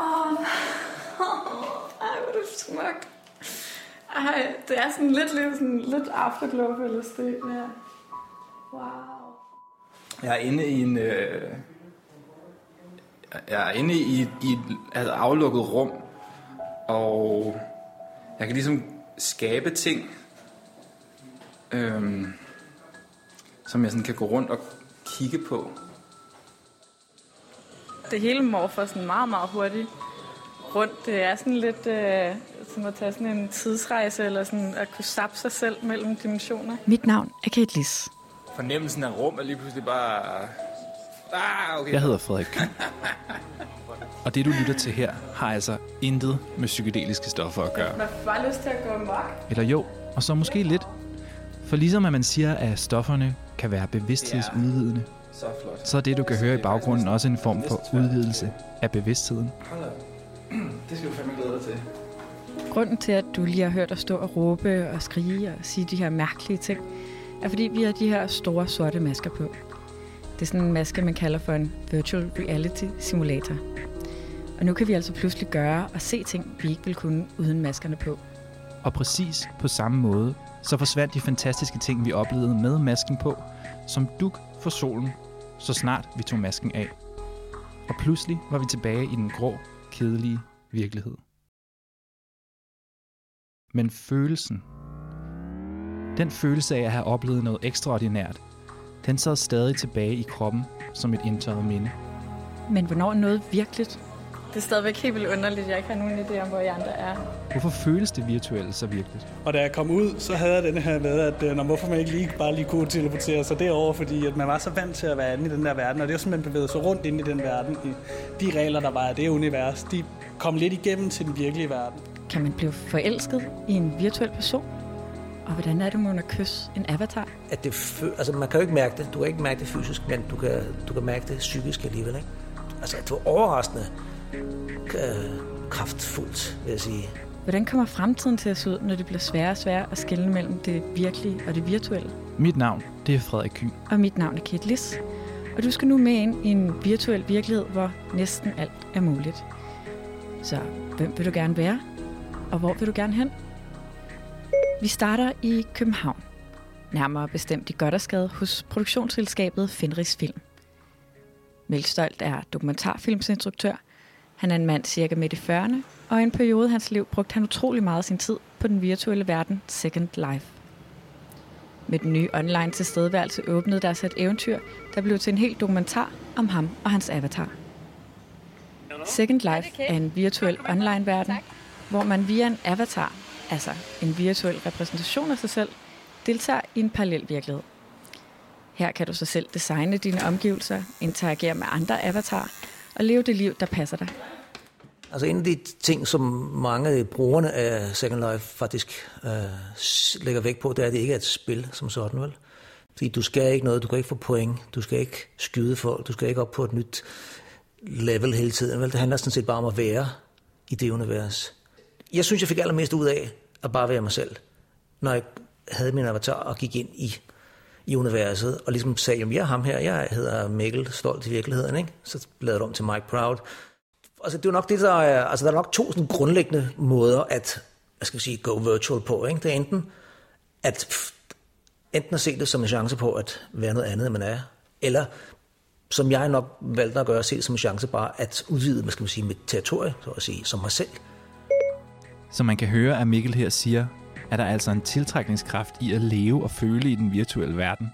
Ej, hvor er det smukt. Ej, det er sådan lidt afterglow-følelse. Ja. Wow. Jeg er inde i en... Jeg er inde i et altså aflukket rum, og jeg kan ligesom skabe ting, som jeg sådan kan gå rundt og kigge på. Det hele morfer sådan meget, meget hurtigt rundt. Det er sådan lidt som at tage sådan en tidsrejse, eller sådan at kunne zappe sig selv mellem dimensioner. Mit navn er Kate Liss. Fornemmelsen af rum er lige pludselig bare... Okay. Jeg hedder Frederik. Og det, du lytter til her, har altså intet med psykedeliske stoffer at gøre. Man får bare lyst til at gå amok. Eller jo, og så måske lidt. For ligesom at man siger, at stofferne kan være bevidsthedsudvidende, så er det, du kan høre i baggrunden, også en form for udvidelse af bevidstheden. Det skal du fandme glæde dig til. Grunden til, at du lige har hørt at stå og råbe og skrige og sige de her mærkelige ting, er fordi vi har de her store sorte masker på. Det er sådan en maske, man kalder for en virtual reality simulator. Og nu kan vi altså pludselig gøre og se ting, vi ikke ville kunne uden maskerne på. Og præcis på samme måde, så forsvandt de fantastiske ting, vi oplevede med masken på, som dug for solen, så snart vi tog masken af. Og pludselig var vi tilbage i den grå, kedelige virkelighed. Men følelsen, den følelse af at have oplevet noget ekstraordinært, den sad stadig tilbage i kroppen som et indtørret minde. Men hvornår noget virkeligt? Det er stadigvæk helt vildt underligt. Jeg ikke har nogen idé om, hvor I andre er. Hvorfor føles det virtuelle så virkeligt? Og da jeg kom ud, så havde jeg den her med, at hvorfor man ikke bare lige kunne teleportere sig derover, fordi at man var så vant til at være inde i den der verden, og det var sådan, man bevægede sig rundt inde i den verden. De regler, der var af det univers, de kom lidt igennem til den virkelige verden. Kan man blive forelsket i en virtuel person? Og hvordan er det, man at kysse en avatar? At det altså, man kan jo ikke mærke det. Du kan ikke mærke det fysisk, men du kan mærke det psykisk alligevel, ikke? Altså, at det var overraskende kraftfuldt, vil jeg sige. Hvordan kommer fremtiden til at se ud, når det bliver sværere og sværere at skelne mellem det virkelige og det virtuelle? Mit navn, det er Frederik Kyhn. Og mit navn er Kate Liss. Og du skal nu med ind i en virtuel virkelighed, hvor næsten alt er muligt. Så hvem vil du gerne være? Og hvor vil du gerne hen? Vi starter i København, nærmere bestemt i Gothersgade hos produktionsselskabet Fenris Film. Mikkel Stolt er dokumentarfilmsinstruktør. Han er en mand cirka midt i 40'erne, og i en periode af hans liv brugte han utrolig meget af sin tid på den virtuelle verden Second Life. Med den nye online tilstedeværelse åbnede der sig et eventyr, der blev til en hel dokumentar om ham og hans avatar. Second Life er en virtuel online-verden, hvor man via en avatar, altså en virtuel repræsentation af sig selv, deltager i en parallel virkelighed. Her kan du så selv designe dine omgivelser, interagere med andre avatarer og leve det liv, der passer dig. Altså en af de ting, som mange af brugerne af Second Life faktisk lægger vægt på, det er, at det ikke er et spil som sådan, vel? Fordi du skal ikke noget, du kan ikke få point, du skal ikke skyde folk, du skal ikke op på et nyt level hele tiden, vel? Det handler sådan set bare om at være i det univers. Jeg synes, jeg fik allermest ud af at bare være mig selv, når jeg havde min avatar og gik ind i universet, og ligesom sagde, jamen jeg er ham her, jeg hedder Mikkel Stolt i virkeligheden, ikke? Så lavede det om til Mike Proud. Altså det er nok det, der er, altså der er nok to sådan grundlæggende måder at, jeg skal sige, go virtual på, ikke? Det er enten at se det som en chance på at være noget andet, end man er, eller som jeg nok valgte at gøre, se det som en chance bare at udvide, skal man sige, mit territorie, så at sige, som mig selv. Som man kan høre, at Mikkel her siger, er der altså en tiltrækningskraft i at leve og føle i den virtuelle verden.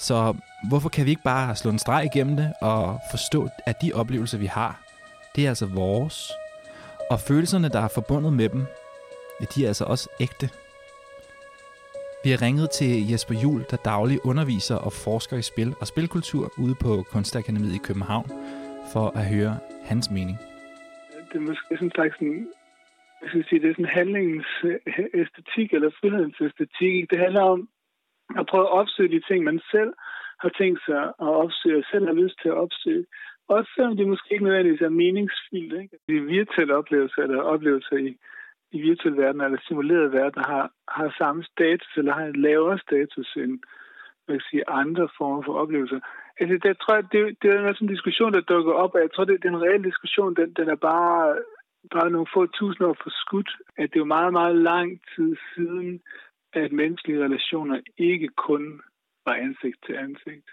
Så hvorfor kan vi ikke bare slå en streg igennem det og forstå, at de oplevelser, vi har, det er altså vores. Og følelserne, der er forbundet med dem, de er altså også ægte. Vi har ringet til Jesper Juhl, der dagligt underviser og forsker i spil og spilkultur ude på Kunstakademiet i København, for at høre hans mening. Det er måske sådan en jeg skal sige, det er sådan handlingens æstetik, eller frihedens æstetik. Det handler om at prøve at opsøge de ting, man selv har tænkt sig at opsøge, og selv har lyst til at opsøge. Også selvom de måske ikke nødvendigvis er meningsfulde. Ikke? De virtuelle oplevelser, eller oplevelser i virtuel verden, eller simulerede verden, har samme status, eller har en lavere status end, hvad kan jeg sige, andre former for oplevelser. Altså, jeg tror, det er sådan en diskussion, der dukker op, og jeg tror, det er en reel diskussion, den er bare nogle få tusind år forskudt, at det er jo meget, meget lang tid siden, at menneskelige relationer ikke kun var ansigt til ansigt.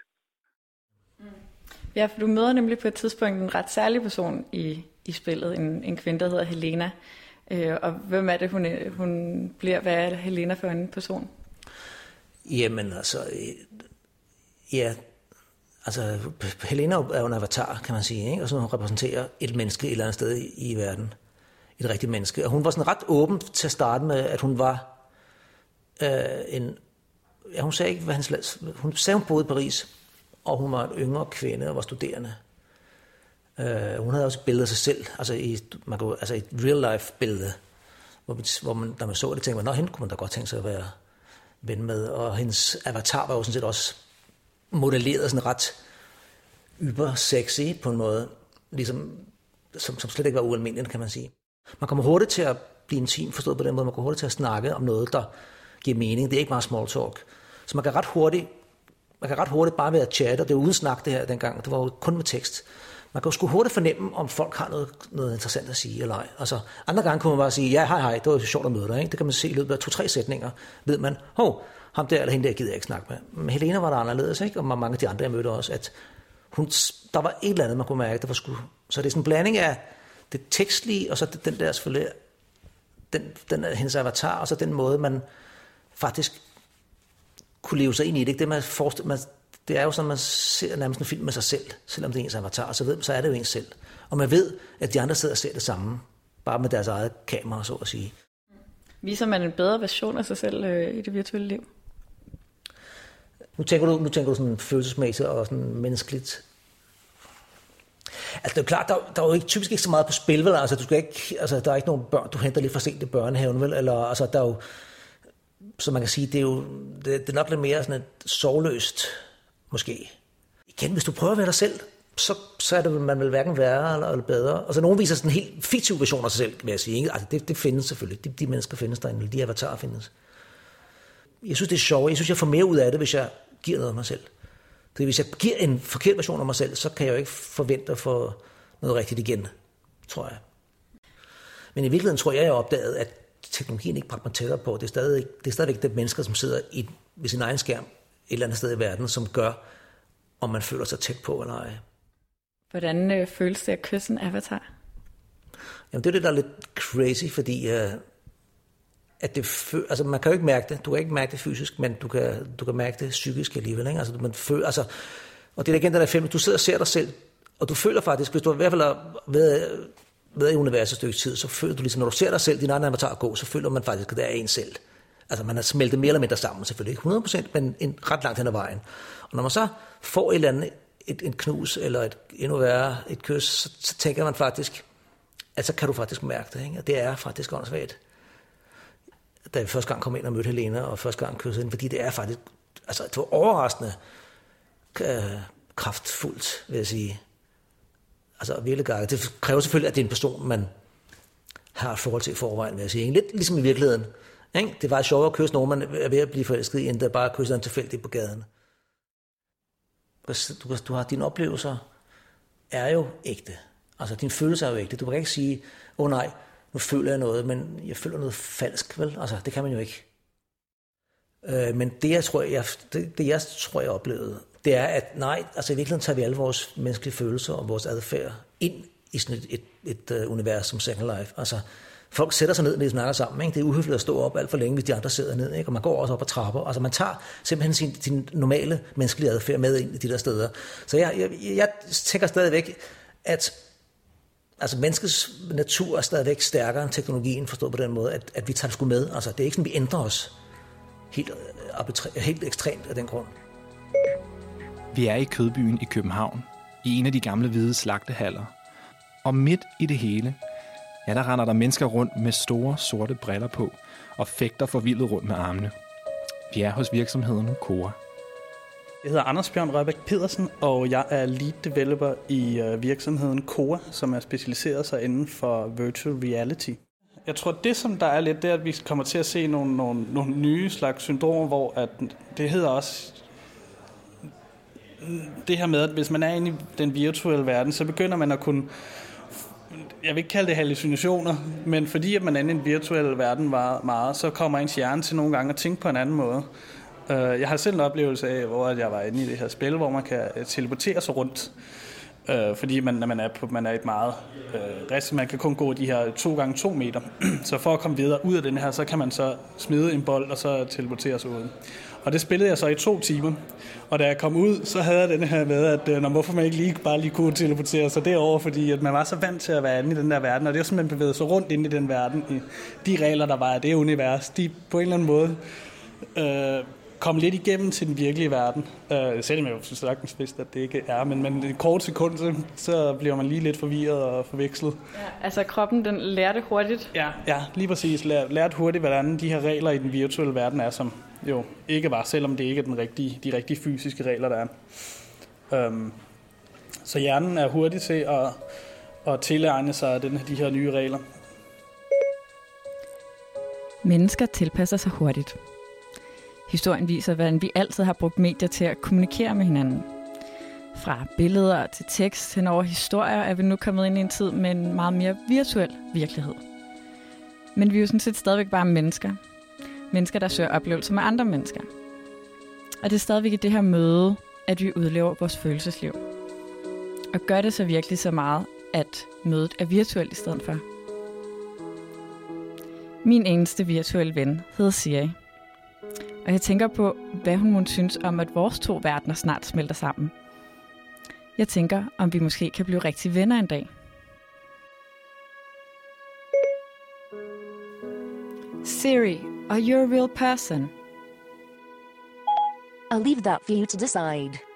Ja, for du møder nemlig på et tidspunkt en ret særlig person i spillet, en kvinde, der hedder Helena. Og hvem er det, hun bliver? Hvad er Helena for en person? Jamen altså, ja, altså Helena er jo en avatar, kan man sige, ikke? Og så hun repræsenterer et menneske et eller andet sted i verden. Et rigtigt menneske. Og hun var sådan ret åben til at starte med, at hun var en... Ja, hun sagde ikke, hvad hans... Hun sagde, hun boede i Paris, og hun var en yngre kvinde og var studerende. Hun havde også et billede af sig selv, altså, altså et real-life-billede, hvor man, da man så det, tænkte man, nå, hende kunne man da godt tænke sig at være ven med. Og hendes avatar var jo sådan set også modelleret sådan ret yber-sexy på en måde, ligesom, som slet ikke var ualmindeligt, kan man sige. Man kommer hurtigt til at blive intim, forstået på den måde. Man kommer hurtigt til at snakke om noget, der giver mening. Det er ikke bare small talk. Så man kan ret hurtigt bare være at chatte, og det var uden snak det her dengang, det var jo kun med tekst. Man kan jo sgu hurtigt fornemme, om folk har noget interessant at sige eller ej. Altså, andre gange kunne man bare sige, ja, hej, det var jo sjovt at møde dig, ikke? Det kan man se i løbet af 2-3 sætninger, ved man, ham der eller hende der gider jeg ikke snakke med. Men Helena var der anderledes, ikke? Og mange af de andre, jeg mødte også, at der var et eller andet, man kunne mærke, der var sgu... Så det er sådan en blanding af det tekstlige, og så den der selvfølgelig, den hendes avatar, og så den måde, man faktisk kunne leve sig ind i det, ikke? Det man forestiller, det er jo sådan, man ser nærmest en film med sig selv, selvom det er ens avatar, så er det jo ens selv. Og man ved, at de andre sidder og ser det samme, bare med deres eget kamera, så at sige. Viser man en bedre version af sig selv i det virtuelle liv? Nu tænker du sådan følelsesmæssigt og sådan menneskeligt. Altså det er jo klart, der er jo ikke, typisk ikke så meget på spil, vel? Altså, du skal ikke, altså der er ikke nogen børn, du henter lidt for sent i børnehaven, vel? Eller, altså der er jo, så man kan sige, det er jo det er nok lidt mere sådan et sorgløst, måske. Igen, hvis du prøver at være dig selv, så er det, man vil hverken værre eller bedre. Og så nogen viser sådan en helt fiktiv version af sig selv, vil jeg sige. Altså, det findes selvfølgelig. De mennesker findes derinde, de avatarer findes. Jeg synes, det er sjovt. Jeg synes, jeg får mere ud af det, hvis jeg giver noget af mig selv. Det, hvis jeg giver en forkert version af mig selv, så kan jeg jo ikke forvente at få noget rigtigt igen, tror jeg. Men i virkeligheden tror jeg opdaget, at teknologien ikke bragte mig tættere på. Det er stadigvæk det mennesker, som sidder ved sin egen skærm, et eller andet sted i verden, som gør, om man føler sig tæt på eller ej. Hvordan føles det at kysse en avatar? Jamen det er det, der er lidt crazy, fordi at altså, man kan jo ikke mærke det. Du kan ikke mærke det fysisk, men du kan mærke det psykisk alligevel. Ikke? Altså, man føler, altså, og det er igen den der film, du sidder og ser dig selv, og du føler faktisk, hvis du i hvert fald har været i universet et stykke tid, så føler du ligesom, når du ser dig selv, din egen avatar gå, så føler man faktisk, at det er en selv. Altså man har smeltet mere eller mindre sammen, selvfølgelig ikke 100%, men ret langt hen ad vejen. Og når man så får et eller andet, en knus eller endnu værre et kys, så tænker man faktisk, at så kan du faktisk mærke det, ikke? Og det er faktisk åndssvagt. Da jeg første gang kom ind og mødte Helena, og første gang kyssede hende, fordi det er faktisk, altså det var overraskende kraftfuldt, vil jeg sige. Altså virkelig gakket. Det kræver selvfølgelig, at det er en person, man har et forhold til i forvejen, vil jeg sige. Lidt ligesom i virkeligheden. Det var sjovere at kysse nogen, man er ved at blive forelsket i, end der bare at kysse en tilfældig på gaden. Du har dine oplevelser er jo ægte. Altså, din følelse er jo ægte. Du kan ikke sige, nej, nu føler jeg noget, men jeg føler noget falsk, vel? Altså, det kan man jo ikke. Men det jeg tror, jeg oplevede, det er, at nej, altså i virkeligheden tager vi alle vores menneskelige følelser og vores adfærd ind i sådan et univers som Second Life. Altså, folk sætter sig ned, når de snakker sammen. Ikke? Det er uhøfligt at stå op alt for længe, hvis de andre sidder ned. Ikke? Og man går også op ad trapper. Altså man tager simpelthen sin normale menneskelige adfærd med ind i de der steder. Så jeg tænker stadigvæk, at altså, menneskets natur er stadigvæk stærkere end teknologien, forstået på den måde, at vi tager det sgu med. Altså det er ikke sådan, vi ændrer os helt ekstremt af den grund. Vi er i Kødbyen i København, i en af de gamle hvide slagtehaller. Og midt i det hele... Ja, der render der mennesker rundt med store, sorte briller på og fægter forvildet rundt med armene. Vi er hos virksomheden Cora. Jeg hedder Anders Bjørn Rørbæk Pedersen, og jeg er lead developer i virksomheden Cora, som er specialiseret sig inden for virtual reality. Jeg tror, det som der er lidt, det er, at vi kommer til at se nogle nye slags syndromer, hvor at det hedder også... det her med, at hvis man er inde i den virtuelle verden, så begynder man at kunne, jeg vil ikke kalde det hallucinationer, men fordi at man er inde i den virtuelle verden meget, så kommer ens hjerne til nogle gange at tænke på en anden måde. Jeg har selv en oplevelse af, hvor jeg var inde i det her spil, hvor man kan teleportere sig rundt, fordi man er et meget rest, man kan kun gå de her 2x2 meter, så for at komme videre ud af den her, så kan man så smide en bold og så teleportere sig ud. Og det spillede jeg så i 2 timer, og da jeg kom ud, så havde jeg den her med, at hvorfor man ikke bare lige kunne teleportere sig derover, fordi at man var så vant til at være inde i den der verden, og det var simpelthen bevæget sig rundt inde i den verden, i de regler, der var i det univers, de på en eller anden måde kom lidt igennem til den virkelige verden. Selvom jeg jo synes sagtens vidste, at det ikke er, men i kort sekund, så bliver man lige lidt forvirret og forvekslet. Ja, altså kroppen, den lærte hurtigt? Ja, lige præcis. Lærte hurtigt, hvordan de her regler i den virtuelle verden er, som jo ikke var, selvom det ikke er de rigtige fysiske regler, der er. Så hjernen er hurtig til at tilegne sig de her nye regler. Mennesker tilpasser sig hurtigt. Historien viser, hvordan vi altid har brugt medier til at kommunikere med hinanden. Fra billeder til tekst hen over historier er vi nu kommet ind i en tid med en meget mere virtuel virkelighed. Men vi er jo sådan set stadigvæk bare mennesker. Mennesker, der søger oplevelser med andre mennesker. Og det er stadigvæk i det her møde, at vi udlever vores følelsesliv. Og gør det så virkelig så meget, at mødet er virtuelt i stedet for. Min eneste virtuelle ven hedder Siri. Og jeg tænker på, hvad hun måske synes om, at vores 2 verdener snart smelter sammen. Jeg tænker, om vi måske kan blive rigtige venner en dag. Siri, are you a real person? I'll leave that for you to decide.